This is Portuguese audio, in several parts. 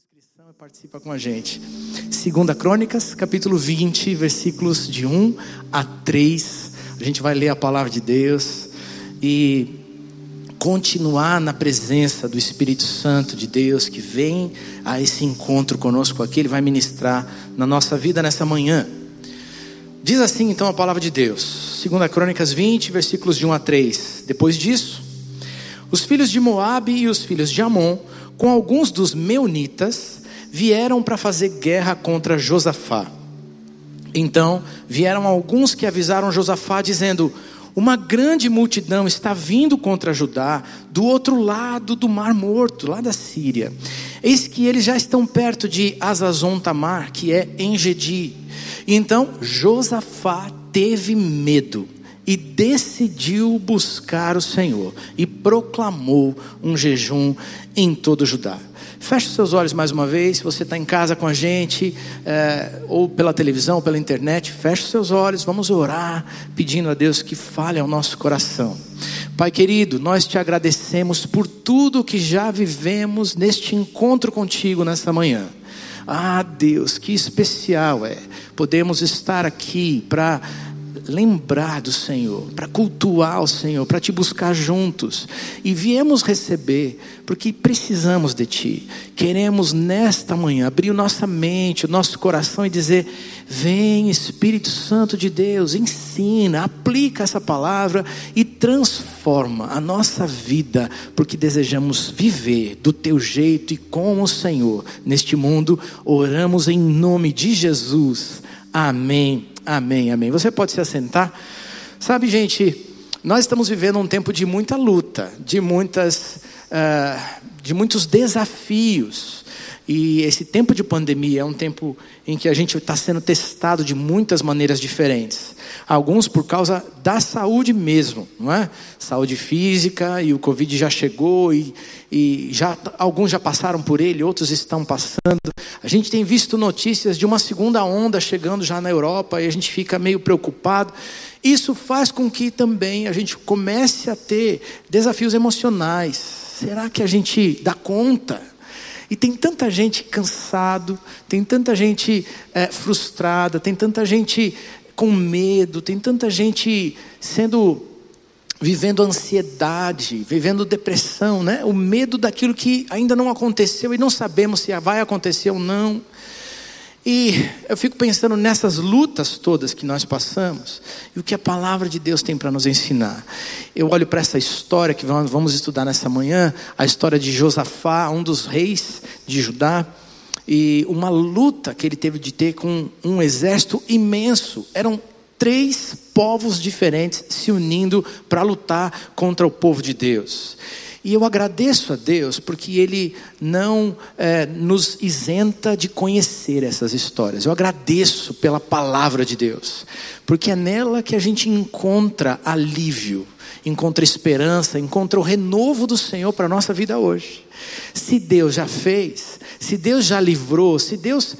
inscrição e participa com a gente. 2 Crônicas, capítulo 20, versículos de 1 a 3. A gente vai ler a palavra de Deus e continuar na presença do Espírito Santo de Deus, que vem a esse encontro conosco aqui. Ele vai ministrar na nossa vida nessa manhã. Diz assim então a palavra de Deus, 2 Crônicas 20, versículos de 1 a 3. Depois disso, os filhos de Moab e os filhos de Amon, com alguns dos meunitas, vieram para fazer guerra contra Josafá. Então vieram alguns que avisaram Josafá, dizendo: uma grande multidão está vindo contra Judá, do outro lado do Mar Morto, lá da Síria. Eis que eles já estão perto de Azazon Tamar, que é em Gedi. Então Josafá teve medo e decidiu buscar o Senhor, e proclamou um jejum em todo Judá. Feche os seus olhos mais uma vez. Se você está em casa com a gente, ou pela televisão, ou pela internet, feche os seus olhos, vamos orar, pedindo a Deus que fale ao nosso coração. Pai querido, nós te agradecemos por tudo que já vivemos neste encontro contigo nessa manhã. Ah Deus, que especial é podemos estar aqui para lembrar do Senhor, para cultuar o Senhor, para te buscar juntos, e viemos receber porque precisamos de ti. Queremos nesta manhã abrir nossa mente, o nosso coração e dizer: vem Espírito Santo de Deus, ensina, aplica essa palavra e transforma a nossa vida, porque desejamos viver do teu jeito e com o Senhor neste mundo. Oramos em nome de Jesus, amém. Amém, amém. Você pode se assentar. Sabe, gente, nós estamos vivendo um tempo de muita luta, de muitos desafios. E esse tempo de pandemia é um tempo em que a gente está sendo testado de muitas maneiras diferentes. Alguns por causa da saúde mesmo, não é? Saúde física, e o Covid já chegou, e já, alguns já passaram por ele, outros estão passando. A gente tem visto notícias de uma segunda onda chegando já na Europa, e a gente fica meio preocupado. Isso faz com que também a gente comece a ter desafios emocionais. Será que a gente dá conta? E tem tanta gente cansado, tem tanta gente frustrada, tem tanta gente com medo, tem tanta gente vivendo ansiedade, vivendo depressão, né? O medo daquilo que ainda não aconteceu e não sabemos se vai acontecer ou não. E eu fico pensando nessas lutas todas que nós passamos e o que a palavra de Deus tem para nos ensinar. Eu olho para essa história que vamos estudar nessa manhã, a história de Josafá, um dos reis de Judá, e uma luta que ele teve de ter com um exército imenso. Eram 3 povos diferentes se unindo para lutar contra o povo de Deus. E eu agradeço a Deus porque Ele não nos isenta de conhecer essas histórias. Eu agradeço pela palavra de Deus, porque é nela que a gente encontra alívio, encontra esperança, encontra o renovo do Senhor para a nossa vida hoje. Se Deus já fez, se Deus já livrou, se Deus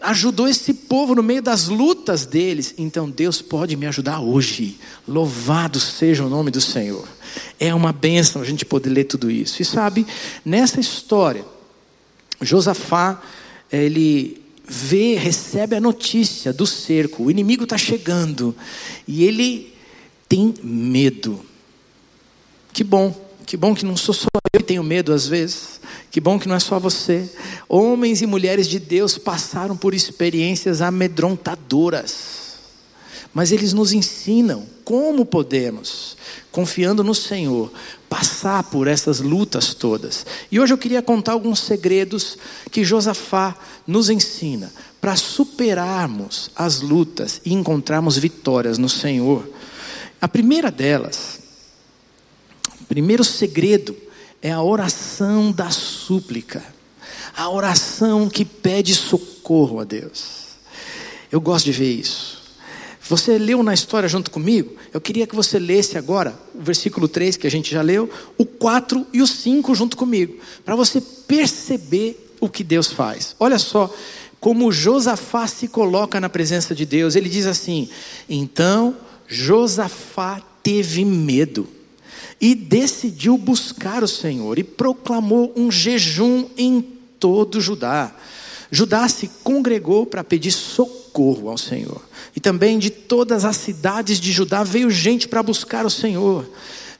ajudou esse povo no meio das lutas deles, então Deus pode me ajudar hoje. Louvado seja o nome do Senhor. É uma bênção a gente poder ler tudo isso. E sabe, nessa história, Josafá, ele recebe a notícia do cerco. O inimigo está chegando e ele tem medo. Que bom que não sou só eu que tenho medo às vezes. Que bom que não é só você. Homens e mulheres de Deus passaram por experiências amedrontadoras, mas eles nos ensinam como podemos, confiando no Senhor, passar por essas lutas todas. E hoje eu queria contar alguns segredos que Josafá nos ensina para superarmos as lutas e encontrarmos vitórias no Senhor. A primeira delas, o primeiro segredo, é a oração da súplica, a oração que pede socorro a Deus. Eu gosto de ver isso. Você leu na história junto comigo? Eu queria que você lesse agora o versículo 3, que a gente já leu, o 4 e o 5 junto comigo, para você perceber o que Deus faz. Olha só como Josafá se coloca na presença de Deus. Ele diz assim: então Josafá teve medo e decidiu buscar o Senhor, e proclamou um jejum em todo Judá. Judá se congregou para pedir socorro ao Senhor. E também de todas as cidades de Judá veio gente para buscar o Senhor.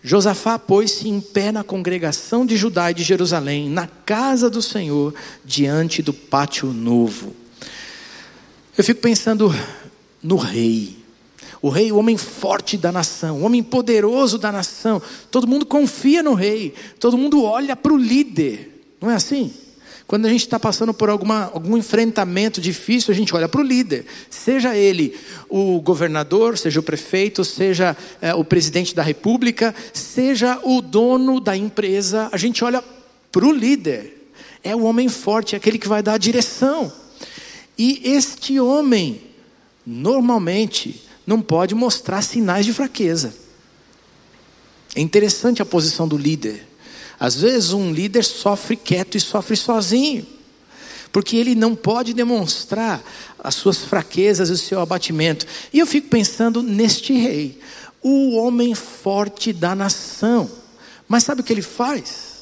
Josafá pôs-se em pé na congregação de Judá e de Jerusalém, na casa do Senhor, diante do pátio novo. Eu fico pensando no rei. O rei, o homem forte da nação, o homem poderoso da nação. Todo mundo confia no rei, todo mundo olha para o líder. Não é assim? Quando a gente está passando por algum enfrentamento difícil, a gente olha para o líder. Seja ele o governador, seja o prefeito, seja o presidente da república, seja o dono da empresa. A gente olha para o líder. É o homem forte, é aquele que vai dar a direção. E este homem, normalmente, não pode mostrar sinais de fraqueza. É interessante a posição do líder. Às vezes um líder sofre quieto e sofre sozinho, porque ele não pode demonstrar as suas fraquezas e o seu abatimento. E eu fico pensando neste rei, o homem forte da nação. Mas sabe o que ele faz?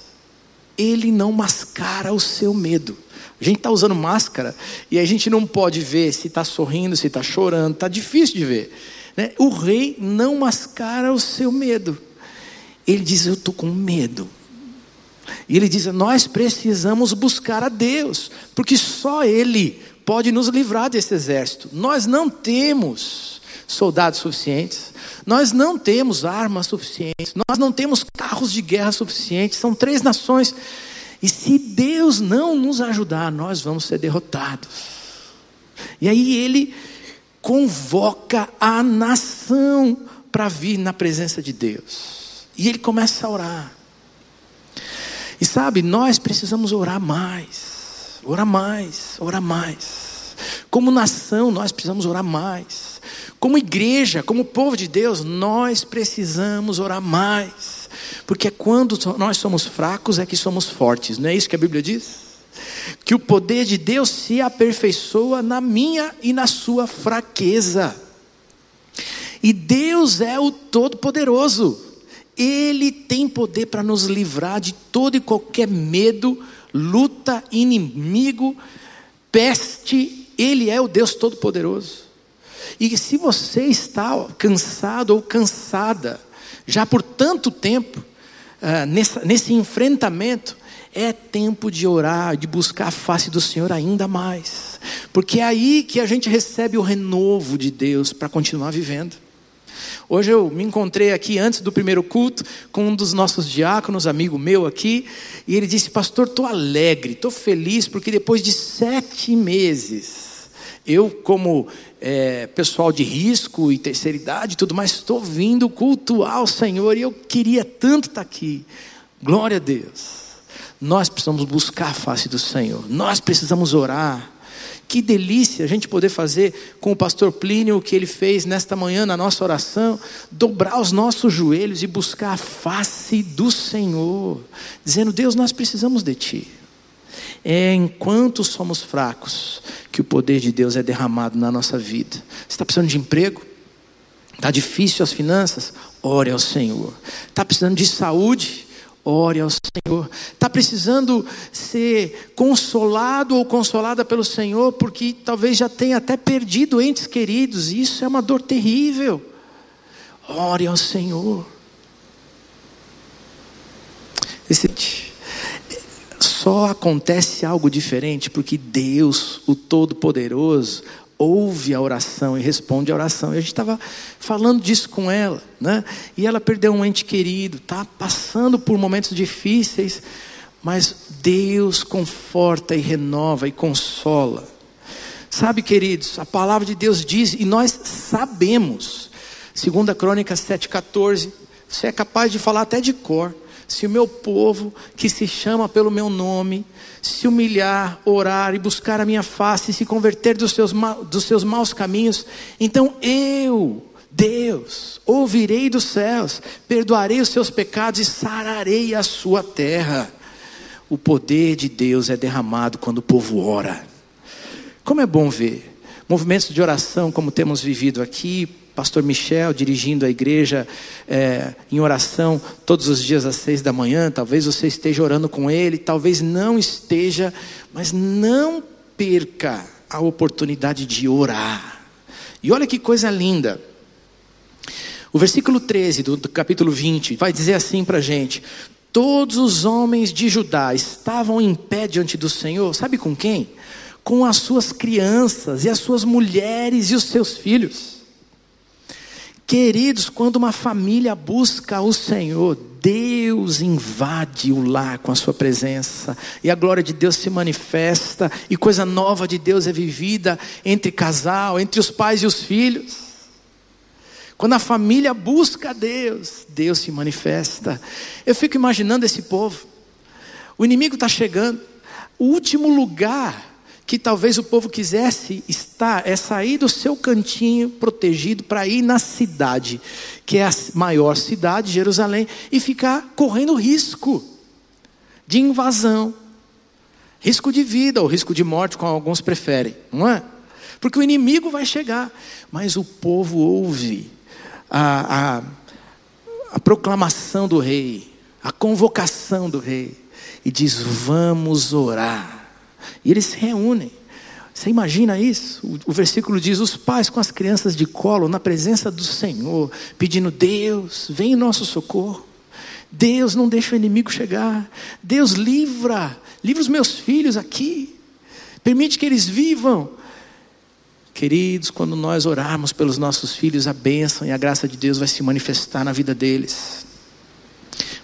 Ele não mascara o seu medo. A gente está usando máscara e a gente não pode ver se está sorrindo, se está chorando. Está difícil de ver, né? O rei não mascara o seu medo. Ele diz, eu estou com medo. E ele diz, nós precisamos buscar a Deus, porque só Ele pode nos livrar desse exército. Nós não temos soldados suficientes, nós não temos armas suficientes, nós não temos carros de guerra suficientes. São 3 nações. E se Deus não nos ajudar, nós vamos ser derrotados. E aí ele convoca a nação para vir na presença de Deus. E ele começa a orar. E sabe, nós precisamos orar mais. Orar mais, orar mais. Como nação, nós precisamos orar mais. Como igreja, como povo de Deus, nós precisamos orar mais. Porque é quando nós somos fracos é que somos fortes. Não é isso que a Bíblia diz? Que o poder de Deus se aperfeiçoa na minha e na sua fraqueza. E Deus é o Todo-Poderoso. Ele tem poder para nos livrar de todo e qualquer medo, luta, inimigo, peste. Ele é o Deus Todo-Poderoso. E se você está cansado ou cansada, já por tanto tempo, nesse enfrentamento, é tempo de orar, de buscar a face do Senhor ainda mais. Porque é aí que a gente recebe o renovo de Deus para continuar vivendo. Hoje eu me encontrei aqui antes do primeiro culto com um dos nossos diáconos, amigo meu aqui. E ele disse, pastor, estou alegre, estou feliz, porque depois de 7 meses... eu, como pessoal de risco e terceira idade e tudo mais, estou vindo cultuar ao Senhor e eu queria tanto estar aqui. Glória a Deus. Nós precisamos buscar a face do Senhor. Nós precisamos orar. Que delícia a gente poder fazer com o pastor Plínio o que ele fez nesta manhã na nossa oração. Dobrar os nossos joelhos e buscar a face do Senhor. Dizendo, Deus, nós precisamos de Ti. É enquanto somos fracos que o poder de Deus é derramado na nossa vida. Você está precisando de emprego? Está difícil as finanças? Ore ao Senhor. Está precisando de saúde? Ore ao Senhor. Está precisando ser consolado ou consolada pelo Senhor, porque talvez já tenha até perdido entes queridos. Isso é uma dor terrível. Ore ao Senhor. Só acontece algo diferente porque Deus, o Todo-Poderoso, ouve a oração e responde a oração. E a gente estava falando disso com ela, né? E ela perdeu um ente querido, está passando por momentos difíceis, mas Deus conforta e renova e consola. Sabe, queridos, a palavra de Deus diz, e nós sabemos, 2 Crônicas 7,14, você é capaz de falar até de cor. Se o meu povo, que se chama pelo meu nome, se humilhar, orar e buscar a minha face, e se converter dos seus maus caminhos, então eu, Deus, ouvirei dos céus, perdoarei os seus pecados e sararei a sua terra. O poder de Deus é derramado quando o povo ora. Como é bom ver Movimentos de oração como temos vivido aqui, Pastor Michel dirigindo a igreja em oração todos os dias às 6 da manhã, talvez você esteja orando com ele, talvez não esteja, mas não perca a oportunidade de orar. E olha que coisa linda, o versículo 13 do capítulo 20 vai dizer assim para a gente: todos os homens de Judá estavam em pé diante do Senhor, sabe com quem? Com as suas crianças e as suas mulheres e os seus filhos. Queridos, quando uma família busca o Senhor, Deus invade o lar com a sua presença, e a glória de Deus se manifesta, e coisa nova de Deus é vivida entre casal, entre os pais e os filhos. Quando a família busca a Deus, Deus se manifesta. Eu fico imaginando esse povo, o inimigo está chegando, o último lugar que talvez o povo quisesse estar, é sair do seu cantinho protegido para ir na cidade, que é a maior cidade, Jerusalém, e ficar correndo risco de invasão, risco de vida ou risco de morte, como alguns preferem, não é? Porque o inimigo vai chegar, mas o povo ouve a proclamação do rei, a convocação do rei, e diz: vamos orar. E eles se reúnem. Você imagina isso? O versículo diz: os pais com as crianças de colo, na presença do Senhor, pedindo: Deus, vem em nosso socorro. Deus, não deixa o inimigo chegar. Deus, livra os meus filhos aqui. Permite que eles vivam. Queridos, quando nós orarmos pelos nossos filhos, a bênção e a graça de Deus vai se manifestar na vida deles.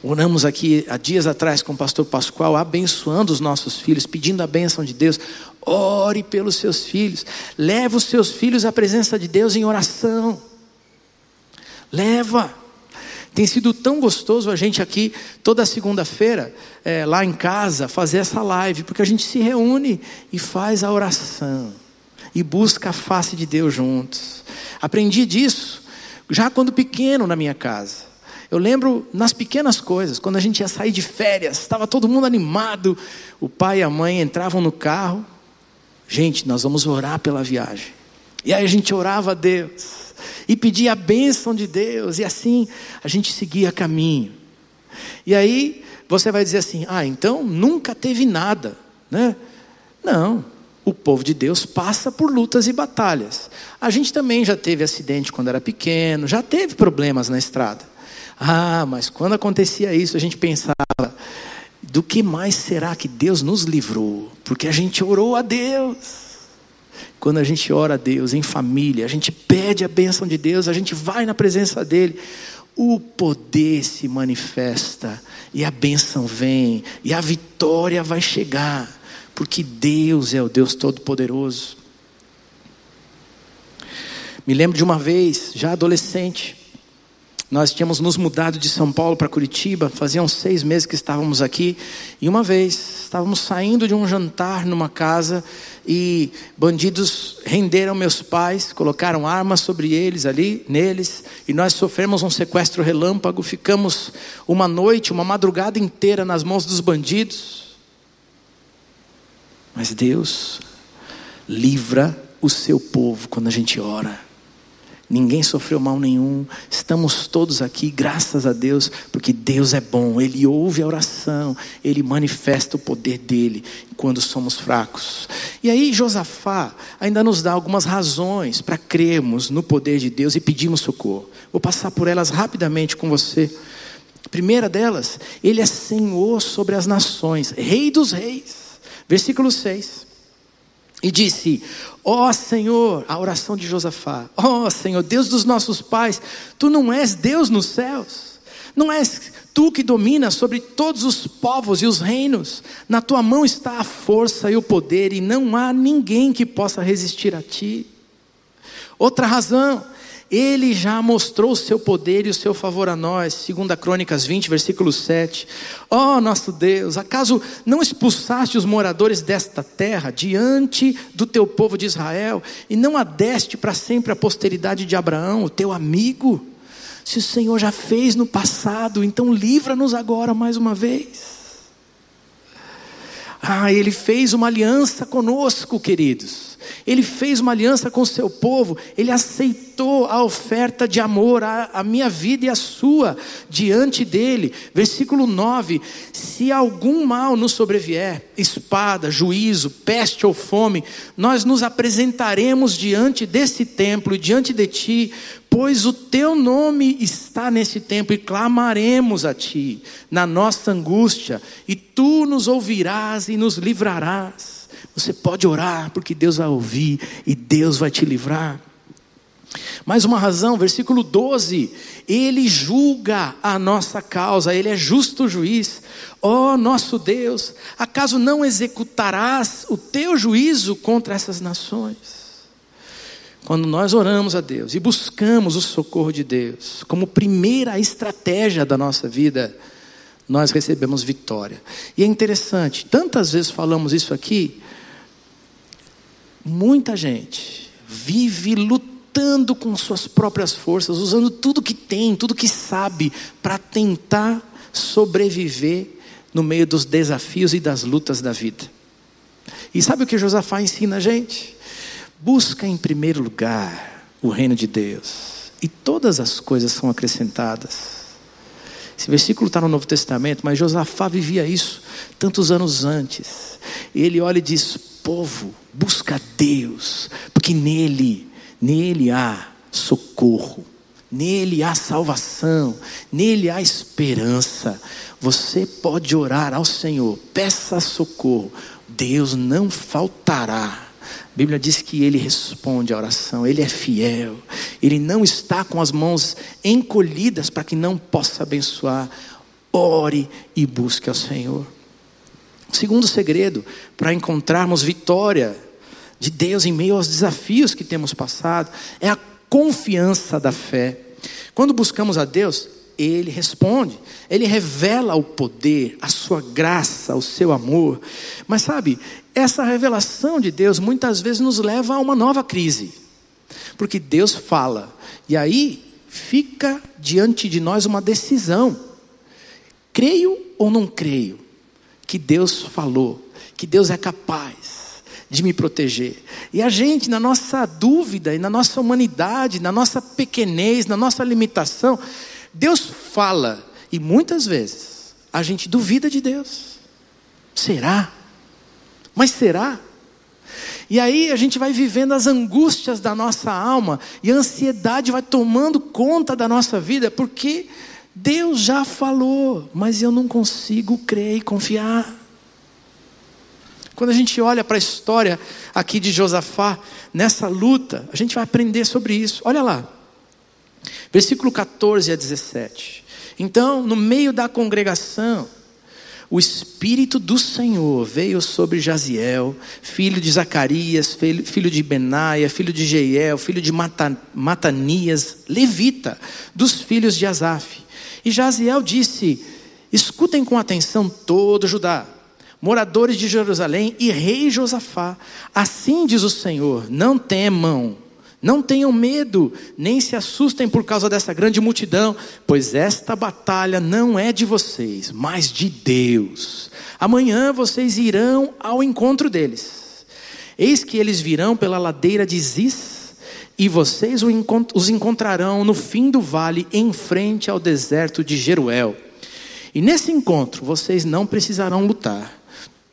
Oramos aqui há dias atrás com o pastor Pascoal, abençoando os nossos filhos, pedindo a bênção de Deus. Ore pelos seus filhos, leva os seus filhos à presença de Deus em oração. Leva. Tem sido tão gostoso a gente aqui, toda segunda-feira, lá em casa, fazer essa live, porque a gente se reúne e faz a oração, e busca a face de Deus juntos. Aprendi disso, já quando pequeno, na minha casa. Eu lembro nas pequenas coisas, quando a gente ia sair de férias, estava todo mundo animado, o pai e a mãe entravam no carro: gente, nós vamos orar pela viagem. E aí a gente orava a Deus, e pedia a bênção de Deus, e assim a gente seguia caminho. E aí você vai dizer assim: ah, então nunca teve nada, né? Não, o povo de Deus passa por lutas e batalhas. A gente também já teve acidente quando era pequeno, já teve problemas na estrada. Ah, mas quando acontecia isso, a gente pensava: do que mais será que Deus nos livrou? Porque a gente orou a Deus. Quando a gente ora a Deus em família, a gente pede a bênção de Deus, a gente vai na presença dEle, o poder se manifesta, e a bênção vem, e a vitória vai chegar, porque Deus é o Deus Todo-Poderoso. Me lembro de uma vez, já adolescente, nós tínhamos nos mudado de São Paulo para Curitiba, faziam 6 meses que estávamos aqui, e uma vez estávamos saindo de um jantar numa casa, e bandidos renderam meus pais, colocaram armas sobre eles ali, neles, e nós sofremos um sequestro relâmpago, ficamos uma noite, uma madrugada inteira nas mãos dos bandidos. Mas Deus livra o seu povo quando a gente ora. Ninguém sofreu mal nenhum, estamos todos aqui, graças a Deus, porque Deus é bom, Ele ouve a oração, Ele manifesta o poder dEle quando somos fracos. E aí Josafá ainda nos dá algumas razões para crermos no poder de Deus e pedirmos socorro. Vou passar por elas rapidamente com você. A primeira delas: Ele é Senhor sobre as nações, Rei dos reis. Versículo 6. E disse: ó Senhor, a oração de Josafá: ó Senhor, Deus dos nossos pais, Tu não és Deus nos céus? Não és Tu que dominas sobre todos os povos e os reinos? Na Tua mão está a força e o poder, e não há ninguém que possa resistir a Ti. Outra razão: Ele já mostrou o seu poder e o seu favor a nós. 2 Crônicas 20, versículo 7. Ó nosso Deus, acaso não expulsaste os moradores desta terra diante do teu povo de Israel, e não adeste para sempre a posteridade de Abraão, o teu amigo? Se o Senhor já fez no passado, então livra-nos agora mais uma vez. Ah, Ele fez uma aliança conosco, queridos, Ele fez uma aliança com o seu povo. Ele aceitou a oferta de amor, a minha vida e a sua, diante dele. Versículo 9. Se algum mal nos sobrevier, espada, juízo, peste ou fome, nós nos apresentaremos diante desse templo e diante de ti, pois o teu nome está nesse templo, e clamaremos a ti na nossa angústia, e tu nos ouvirás e nos livrarás. Você pode orar, porque Deus vai ouvir e Deus vai te livrar. Mais uma razão, versículo 12. Ele julga a nossa causa, ele é justo juiz. Ó nosso Deus, acaso não executarás o teu juízo contra essas nações? Quando nós oramos a Deus e buscamos o socorro de Deus como primeira estratégia da nossa vida, nós recebemos vitória. E é interessante, tantas vezes falamos isso aqui, muita gente vive lutando com suas próprias forças, usando tudo que tem, tudo que sabe, para tentar sobreviver no meio dos desafios e das lutas da vida. E sabe o que Josafá ensina a gente? Busca em primeiro lugar o reino de Deus, e todas as coisas são acrescentadas. Esse versículo está no Novo Testamento, mas Josafá vivia isso tantos anos antes. Ele olha e diz: povo, busca Deus, porque nele há socorro, nele há salvação, nele há esperança. Você pode orar ao Senhor, peça socorro, Deus não faltará. A Bíblia diz que Ele responde à oração, Ele é fiel, Ele não está com as mãos encolhidas para que não possa abençoar. Ore e busque ao Senhor. O segundo segredo para encontrarmos vitória de Deus em meio aos desafios que temos passado é a confiança da fé. Quando buscamos a Deus, Ele responde, Ele revela o poder, a sua graça, o seu amor. Mas sabe, essa revelação de Deus muitas vezes nos leva a uma nova crise, porque Deus fala, e aí fica diante de nós uma decisão: creio ou não creio que Deus falou, que Deus é capaz de me proteger? E a gente, na nossa dúvida e na nossa humanidade, na nossa pequenez, na nossa limitação, Deus fala, e muitas vezes a gente duvida de Deus. Será? Mas será? E aí a gente vai vivendo as angústias da nossa alma, e a ansiedade vai tomando conta da nossa vida, porque Deus já falou, mas eu não consigo crer e confiar. Quando a gente olha para a história aqui de Josafá, nessa luta, a gente vai aprender sobre isso. Olha lá. Versículo 14 a 17. Então, no meio da congregação, o Espírito do Senhor veio sobre Jaziel, filho de Zacarias, filho de Benaia, filho de Jeiel, filho de Matanias, Levita, dos filhos de Azaf. E Jaziel disse: escutem com atenção todo Judá, moradores de Jerusalém e rei Josafá. Assim diz o Senhor: não temam. Não tenham medo, nem se assustem por causa dessa grande multidão, pois esta batalha não é de vocês, mas de Deus. Amanhã vocês irão ao encontro deles. Eis que eles virão pela ladeira de Ziz, e vocês os encontrarão no fim do vale, em frente ao deserto de Jeruel. E nesse encontro vocês não precisarão lutar.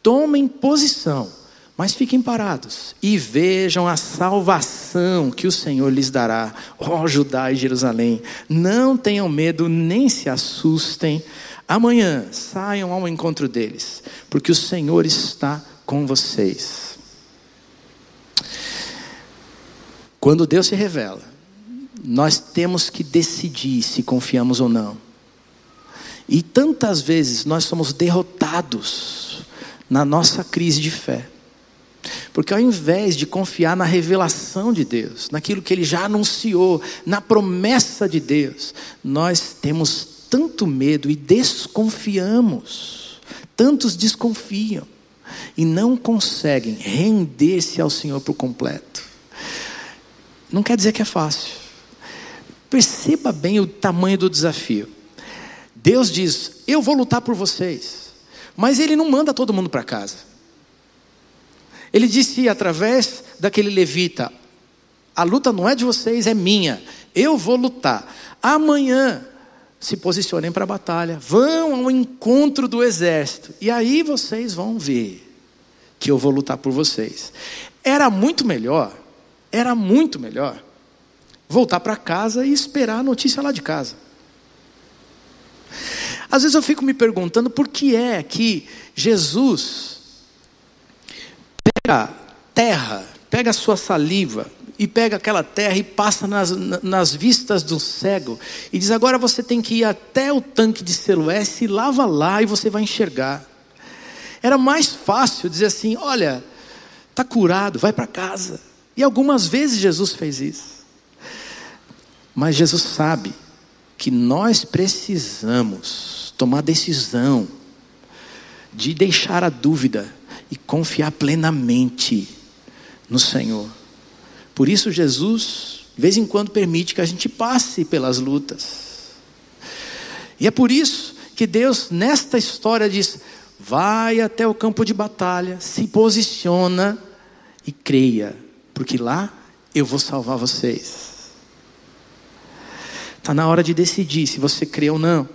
Tomem posição, mas fiquem parados e vejam a salvação que o Senhor lhes dará, ó Judá e Jerusalém. Não tenham medo, nem se assustem. Amanhã saiam ao encontro deles, porque o Senhor está com vocês. Quando Deus se revela, nós temos que decidir se confiamos ou não. E tantas vezes nós somos derrotados na nossa crise de fé, porque ao invés de confiar na revelação de Deus, naquilo que Ele já anunciou, na promessa de Deus, nós temos tanto medo e desconfiamos. Tantos desconfiam e não conseguem render-se ao Senhor por completo. Não quer dizer que é fácil. Perceba bem o tamanho do desafio. Deus diz: eu vou lutar por vocês. Mas Ele não manda todo mundo para casa. Ele disse através daquele levita: a luta não é de vocês, é minha. Eu vou lutar. Amanhã se posicionem para a batalha. Vão ao encontro do exército. E aí vocês vão ver que eu vou lutar por vocês. Era muito melhor voltar para casa e esperar a notícia lá de casa. Às vezes eu fico me perguntando por que é que Jesus pega terra, pega a sua saliva e pega aquela terra e passa nas vistas do cego e diz: agora você tem que ir até o tanque de Siloé, se lava lá e você vai enxergar. Era mais fácil dizer assim: olha, está curado, vai para casa. E algumas vezes Jesus fez isso. Mas Jesus sabe que nós precisamos tomar a decisão de deixar a dúvida e confiar plenamente no Senhor. Por isso Jesus, de vez em quando, permite que a gente passe pelas lutas. E é por isso que Deus, nesta história, diz: vai até o campo de batalha, se posiciona e creia, porque lá eu vou salvar vocês. Está na hora de decidir se você crê ou não.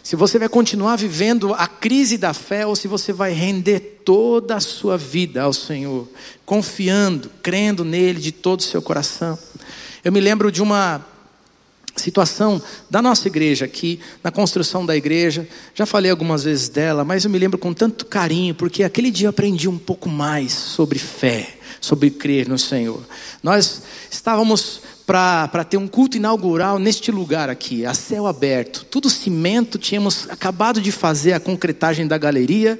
Se você vai continuar vivendo a crise da fé ou se você vai render toda a sua vida ao Senhor, confiando, crendo nele de todo o seu coração. Eu me lembro de uma situação da nossa igreja aqui, na construção da igreja. Já falei algumas vezes dela, mas eu me lembro com tanto carinho, porque aquele dia eu aprendi um pouco mais sobre fé, sobre crer no Senhor. Nós estávamos para ter um culto inaugural neste lugar aqui, a céu aberto, tudo cimento, tínhamos acabado de fazer a concretagem da galeria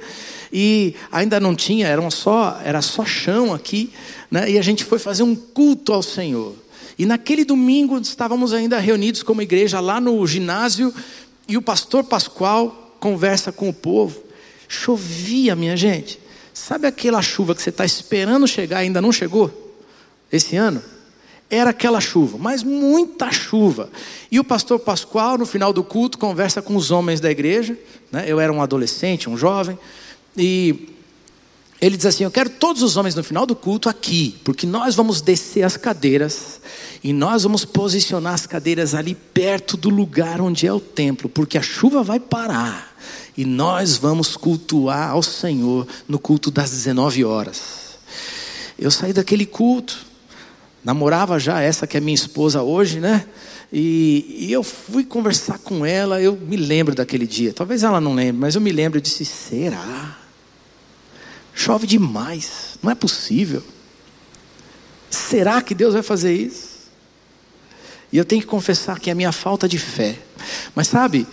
e ainda não tinha, era só chão aqui, né? E a gente foi fazer um culto ao Senhor, e naquele domingo estávamos ainda reunidos como igreja lá no ginásio, e o pastor Pascoal conversa com o povo. Chovia, minha gente, sabe aquela chuva que você está esperando chegar e ainda não chegou esse ano? Era aquela chuva, mas muita chuva. E o pastor Pascoal, no final do culto, conversa com os homens da igreja, né? Eu era um adolescente, um jovem. E ele diz assim: eu quero todos os homens no final do culto aqui, porque nós vamos descer as cadeiras e nós vamos posicionar as cadeiras ali perto do lugar onde é o templo, porque a chuva vai parar e nós vamos cultuar ao Senhor no culto das 19 horas. Eu saí daquele culto, namorava já essa que é minha esposa hoje, né? E eu fui conversar com ela. Eu me lembro daquele dia. Talvez ela não lembre, mas eu me lembro. Eu disse: será? Chove demais. Não é possível. Será que Deus vai fazer isso? E eu tenho que confessar que é a minha falta de fé. Mas sabe,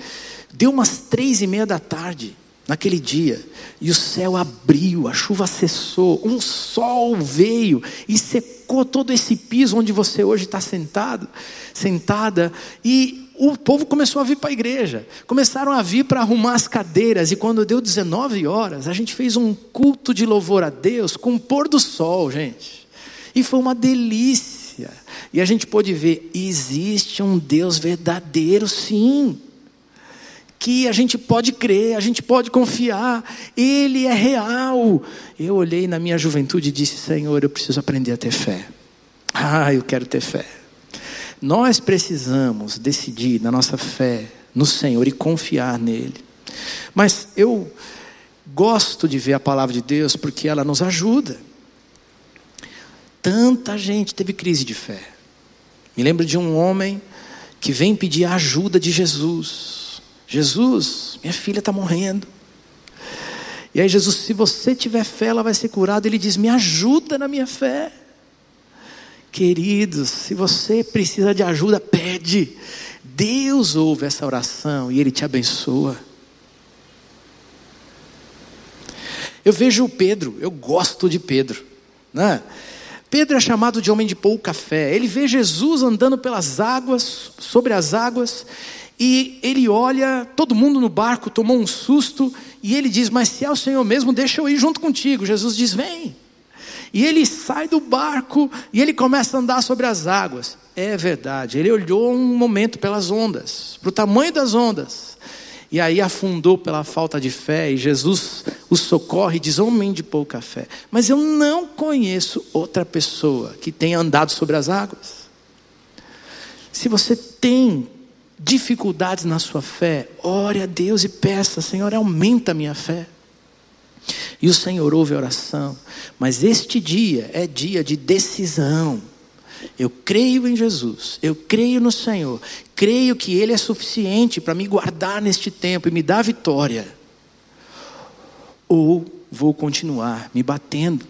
deu umas 3:30 da tarde. Naquele dia, e o céu abriu, a chuva cessou, um sol veio e secou todo esse piso onde você hoje está sentada, e o povo começou a vir para a igreja, começaram a vir para arrumar as cadeiras, e quando deu 19 horas, a gente fez um culto de louvor a Deus com o pôr do sol, gente, e foi uma delícia, e a gente pôde ver: existe um Deus verdadeiro, sim, que a gente pode crer, a gente pode confiar, Ele é real. Eu olhei na minha juventude e disse: Senhor, eu preciso aprender a ter fé. Eu quero ter fé. Nós precisamos decidir na nossa fé no Senhor e confiar nele. Mas eu gosto de ver a palavra de Deus, porque ela nos ajuda. Tanta gente teve crise de fé. Me lembro de um homem que vem pedir a ajuda de Jesus. Jesus, minha filha está morrendo. E aí Jesus: se você tiver fé, ela vai ser curada. Ele diz: me ajuda na minha fé. Queridos, se você precisa de ajuda, pede. Deus ouve essa oração e Ele te abençoa. Eu vejo o Pedro, eu gosto de Pedro, né? Pedro é chamado de homem de pouca fé. Ele vê Jesus andando pelas águas, sobre as águas, e ele olha, todo mundo no barco tomou um susto, e ele diz: mas se é o Senhor mesmo, deixa eu ir junto contigo. Jesus diz: vem. E ele sai do barco e ele começa a andar sobre as águas. É verdade, ele olhou um momento pelas ondas, para o tamanho das ondas, E aí afundou pela falta de fé, e Jesus o socorre e diz: homem de pouca fé. Mas eu não conheço outra pessoa que tenha andado sobre as águas. Se você tem dificuldades na sua fé, ore a Deus e peça: Senhor, aumenta a minha fé. E o Senhor ouve a oração. Mas este dia é dia de decisão. Eu creio em Jesus, eu creio no Senhor, creio que Ele é suficiente para me guardar neste tempo e me dar vitória, ou vou continuar me batendo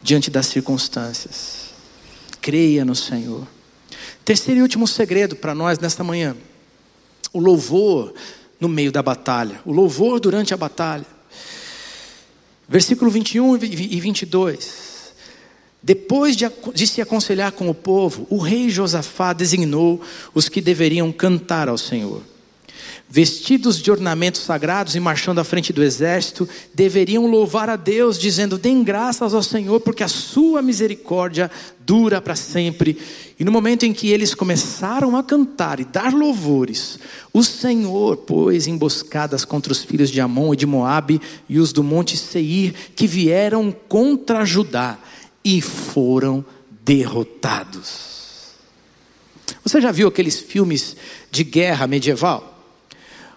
diante das circunstâncias. Creia no Senhor. Terceiro e último segredo para nós nesta manhã: o louvor no meio da batalha, o louvor durante a batalha. Versículo 21 e 22. Depois de se aconselhar com o povo, o rei Josafá designou os que deveriam cantar ao Senhor. Vestidos de ornamentos sagrados e marchando à frente do exército, deveriam louvar a Deus, dizendo: deem graças ao Senhor, porque a sua misericórdia dura para sempre. E no momento em que eles começaram a cantar e dar louvores, o Senhor pôs emboscadas contra os filhos de Amon e de Moab e os do monte Seir, que vieram contra Judá, e foram derrotados. Você já viu aqueles filmes de guerra medieval?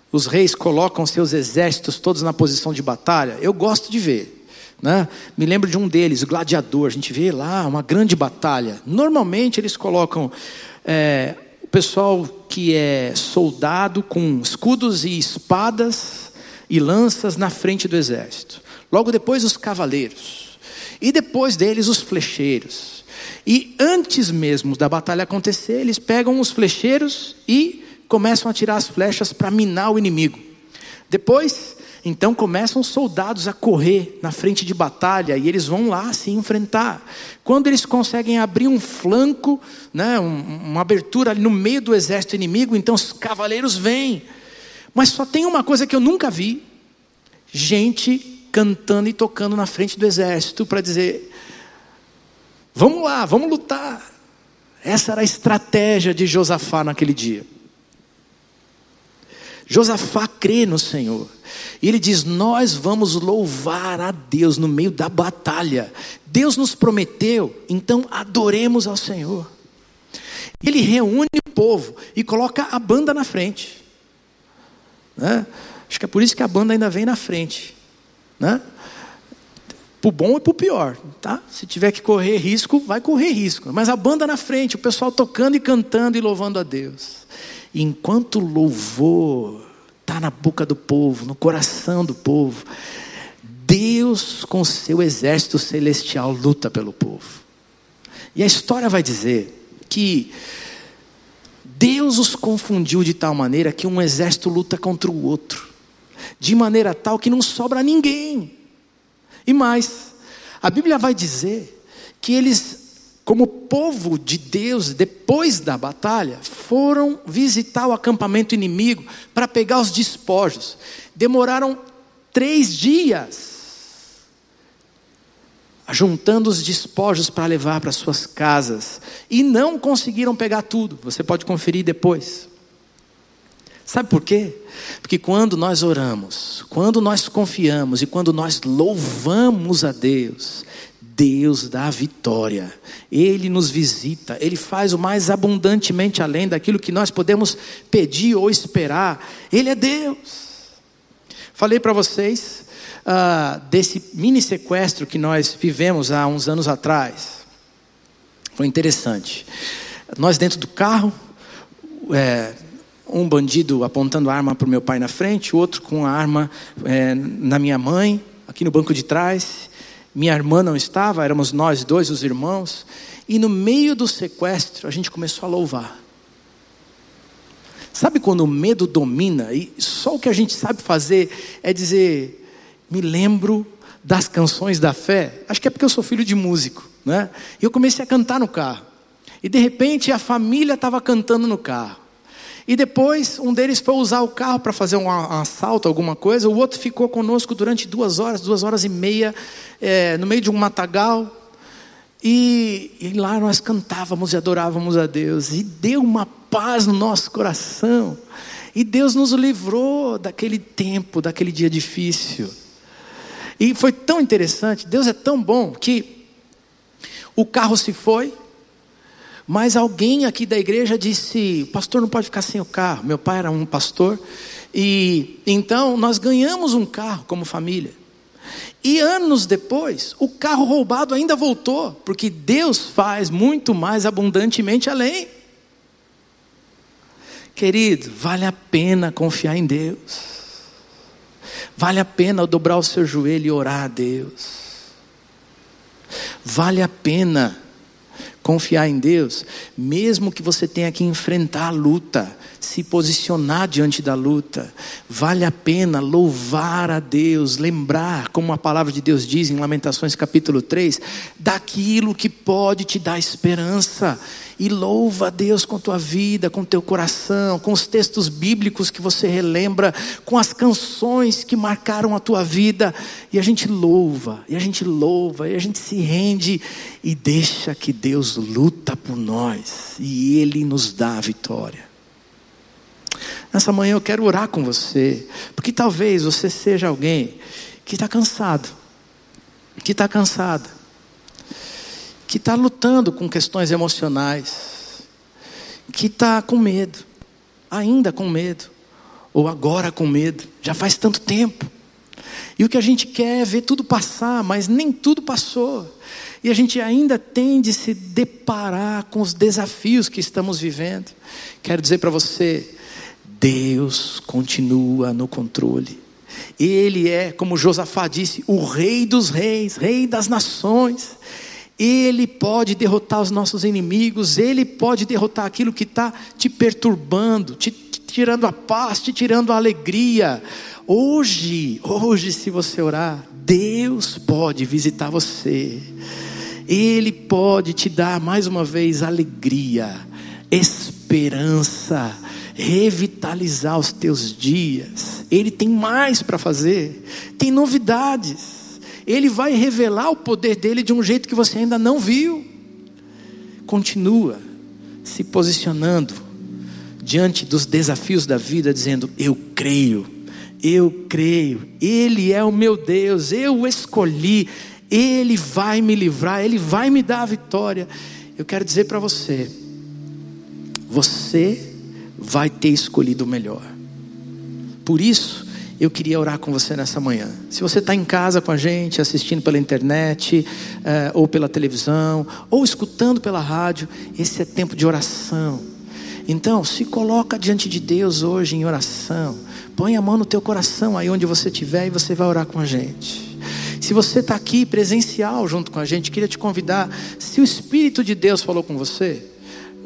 Os reis colocam seus exércitos todos na posição de batalha. Eu gosto de ver, né? Me lembro de um deles, o Gladiador. A gente vê lá uma grande batalha. Normalmente eles colocam o pessoal que é soldado com escudos e espadas e lanças na frente do exército. Logo depois os cavaleiros. E depois deles os flecheiros. E antes mesmo da batalha acontecer, eles pegam os flecheiros e começam a tirar as flechas para minar o inimigo. Depois, então, começam os soldados a correr na frente de batalha e eles vão lá se enfrentar. Quando eles conseguem abrir um flanco, né, uma abertura ali no meio do exército inimigo, então os cavaleiros vêm. Mas só tem uma coisa que eu nunca vi: gente cantando e tocando na frente do exército para dizer: vamos lá, vamos lutar. Essa era a estratégia de Josafá naquele dia. Josafá crê no Senhor. E ele diz: nós vamos louvar a Deus no meio da batalha. Deus nos prometeu, então adoremos ao Senhor. Ele reúne o povo e coloca a banda na frente, né? Acho que é por isso que a banda ainda vem na frente, né? Pro bom e pro pior, tá? Se tiver que correr risco, vai correr risco, mas a banda na frente, o pessoal tocando e cantando e louvando a Deus. E enquanto o louvor está na boca do povo, no coração do povo, Deus com seu exército celestial luta pelo povo. E a história vai dizer que Deus os confundiu de tal maneira que um exército luta contra o outro de maneira tal que não sobra ninguém. E mais, a Bíblia vai dizer que eles, como povo de Deus, depois da batalha, foram visitar o acampamento inimigo para pegar os despojos. Demoraram 3 dias juntando os despojos para levar para suas casas, e não conseguiram pegar tudo. Você pode conferir depois. Sabe por quê? Porque quando nós oramos, quando nós confiamos e quando nós louvamos a Deus, Deus dá a vitória. Ele nos visita, Ele faz o mais abundantemente além daquilo que nós podemos pedir ou esperar. Ele é Deus. Falei para vocês desse mini sequestro que nós vivemos há uns anos atrás. Foi interessante. Nós dentro do carro, um bandido apontando a arma para o meu pai na frente, o outro com a arma na minha mãe, aqui no banco de trás. Minha irmã não estava, éramos nós dois, os irmãos. E no meio do sequestro, a gente começou a louvar. Sabe quando o medo domina e só o que a gente sabe fazer é dizer: me lembro das canções da fé. Acho que é porque eu sou filho de músico, né? E eu comecei a cantar no carro. E de repente a família estava cantando no carro. E depois, um deles foi usar o carro para fazer um assalto, alguma coisa. O outro ficou conosco durante 2 horas, 2 horas e meia, no meio de um matagal. E lá nós cantávamos e adorávamos a Deus. E deu uma paz no nosso coração. E Deus nos livrou daquele tempo, daquele dia difícil. E foi tão interessante, Deus é tão bom que o carro se foi, mas alguém aqui da igreja disse: o pastor não pode ficar sem o carro. Meu pai era um pastor, e então nós ganhamos um carro como família. E anos depois, o carro roubado ainda voltou, porque Deus faz muito mais abundantemente além. Querido, vale a pena confiar em Deus. Vale a pena dobrar o seu joelho e orar a Deus. Vale a pena confiar em Deus, mesmo que você tenha que enfrentar a luta, se posicionar diante da luta. Vale a pena louvar a Deus, lembrar, como a palavra de Deus diz em Lamentações capítulo 3, daquilo que pode te dar esperança. E louva a Deus com tua vida, com teu coração, com os textos bíblicos que você relembra, com as canções que marcaram a tua vida. E a gente louva, e a gente louva, e a gente se rende e deixa que Deus luta por nós, e Ele nos dá a vitória. Nessa manhã eu quero orar com você, porque talvez você seja alguém que está cansado, que está cansada, que está lutando com questões emocionais, que está com medo, ainda com medo, ou agora com medo, já faz tanto tempo, e o que a gente quer é ver tudo passar, mas nem tudo passou, e a gente ainda tem de se deparar com os desafios que estamos vivendo. Quero dizer para você, Deus continua no controle. Ele é, como Josafá disse, o Rei dos Reis, Rei das Nações. Ele pode derrotar os nossos inimigos, Ele pode derrotar aquilo que está te perturbando, te tirando a paz, te tirando a alegria. Hoje se você orar, Deus pode visitar você. Ele pode te dar mais uma vez alegria, esperança, revitalizar os teus dias. Ele tem mais para fazer, tem novidades. Ele vai revelar o poder dele de um jeito que você ainda não viu. Continua se posicionando diante dos desafios da vida, dizendo: eu creio, Ele é o meu Deus, eu o escolhi, Ele vai me livrar, Ele vai me dar a vitória. Eu quero dizer para você, você vai ter escolhido o melhor. Por isso, eu queria orar com você nessa manhã. Se você está em casa com a gente, assistindo pela internet, ou pela televisão, ou escutando pela rádio, esse é tempo de oração. Então, se coloca diante de Deus hoje em oração. Põe a mão no teu coração aí onde você estiver e você vai orar com a gente. Se você está aqui presencial junto com a gente, queria te convidar. Se o Espírito de Deus falou com você,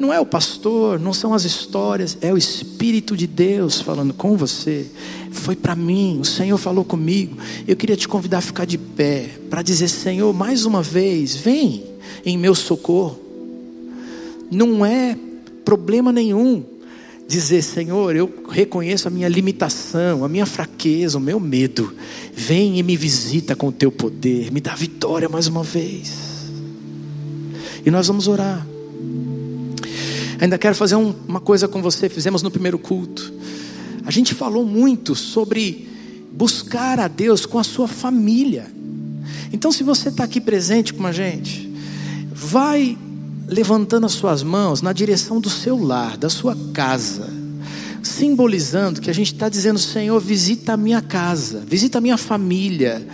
não é o pastor, não são as histórias, é o Espírito de Deus falando com você. Foi para mim, o Senhor falou comigo. Eu queria te convidar a ficar de pé, para dizer: Senhor, mais uma vez, vem em meu socorro. Não é problema nenhum dizer: Senhor, eu reconheço a minha limitação, a minha fraqueza, o meu medo. Vem e me visita com o teu poder, me dá vitória mais uma vez. E nós vamos orar. Ainda quero fazer uma coisa com você, fizemos no primeiro culto. A gente falou muito sobre buscar a Deus com a sua família. Então, se você está aqui presente com a gente, vai levantando as suas mãos na direção do seu lar, da sua casa, simbolizando que a gente está dizendo: Senhor, visita a minha casa, visita a minha família,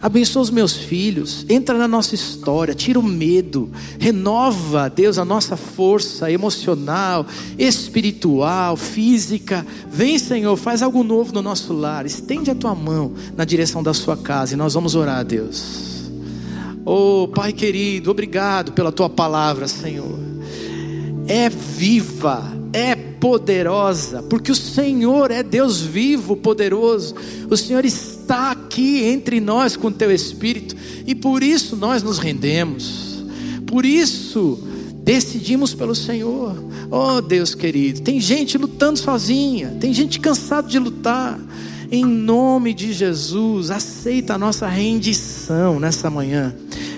abençoa os meus filhos, entra na nossa história, tira o medo, renova, Deus, a nossa força emocional, espiritual, física. Vem, Senhor, faz algo novo no nosso lar. Estende a tua mão na direção da sua casa e nós vamos orar a Deus. Oh, Pai querido, obrigado pela tua palavra, Senhor. É viva, é poderosa, porque o Senhor é Deus vivo, poderoso. O Senhor está aqui entre nós com o teu Espírito, e por isso nós nos rendemos, por isso decidimos pelo Senhor. Oh Deus querido, tem gente lutando sozinha, tem gente cansada de lutar. Em nome de Jesus, aceita a nossa rendição nessa manhã,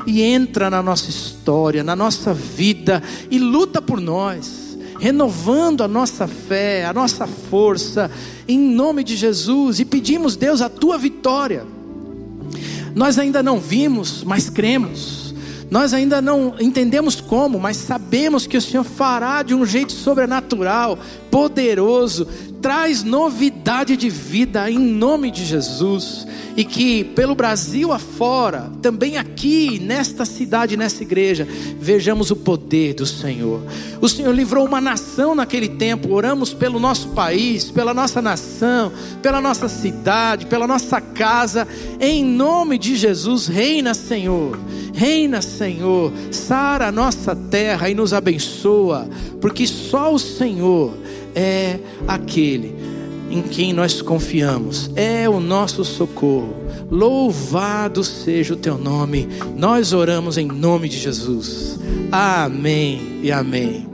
e entra na nossa história, na nossa vida, e luta por nós. renovando a nossa fé, a nossa força, em nome de Jesus, e pedimos, Deus, a tua vitória. Nós ainda não vimos, mas cremos. Nós ainda não entendemos como, mas sabemos que o Senhor fará de um jeito sobrenatural, poderoso. Traz novidade de vida em nome de Jesus. E que pelo Brasil afora, também aqui, nesta cidade, nessa igreja, vejamos o poder do Senhor. O Senhor livrou uma nação naquele tempo. Oramos pelo nosso país, pela nossa nação, pela nossa cidade, pela nossa casa. Em nome de Jesus, reina, Senhor. Reina, Senhor. Sara a nossa terra e nos abençoa. Porque só o Senhor é aquele em quem nós confiamos, é o nosso socorro. Louvado seja o teu nome. Nós oramos em nome de Jesus. Amém e amém.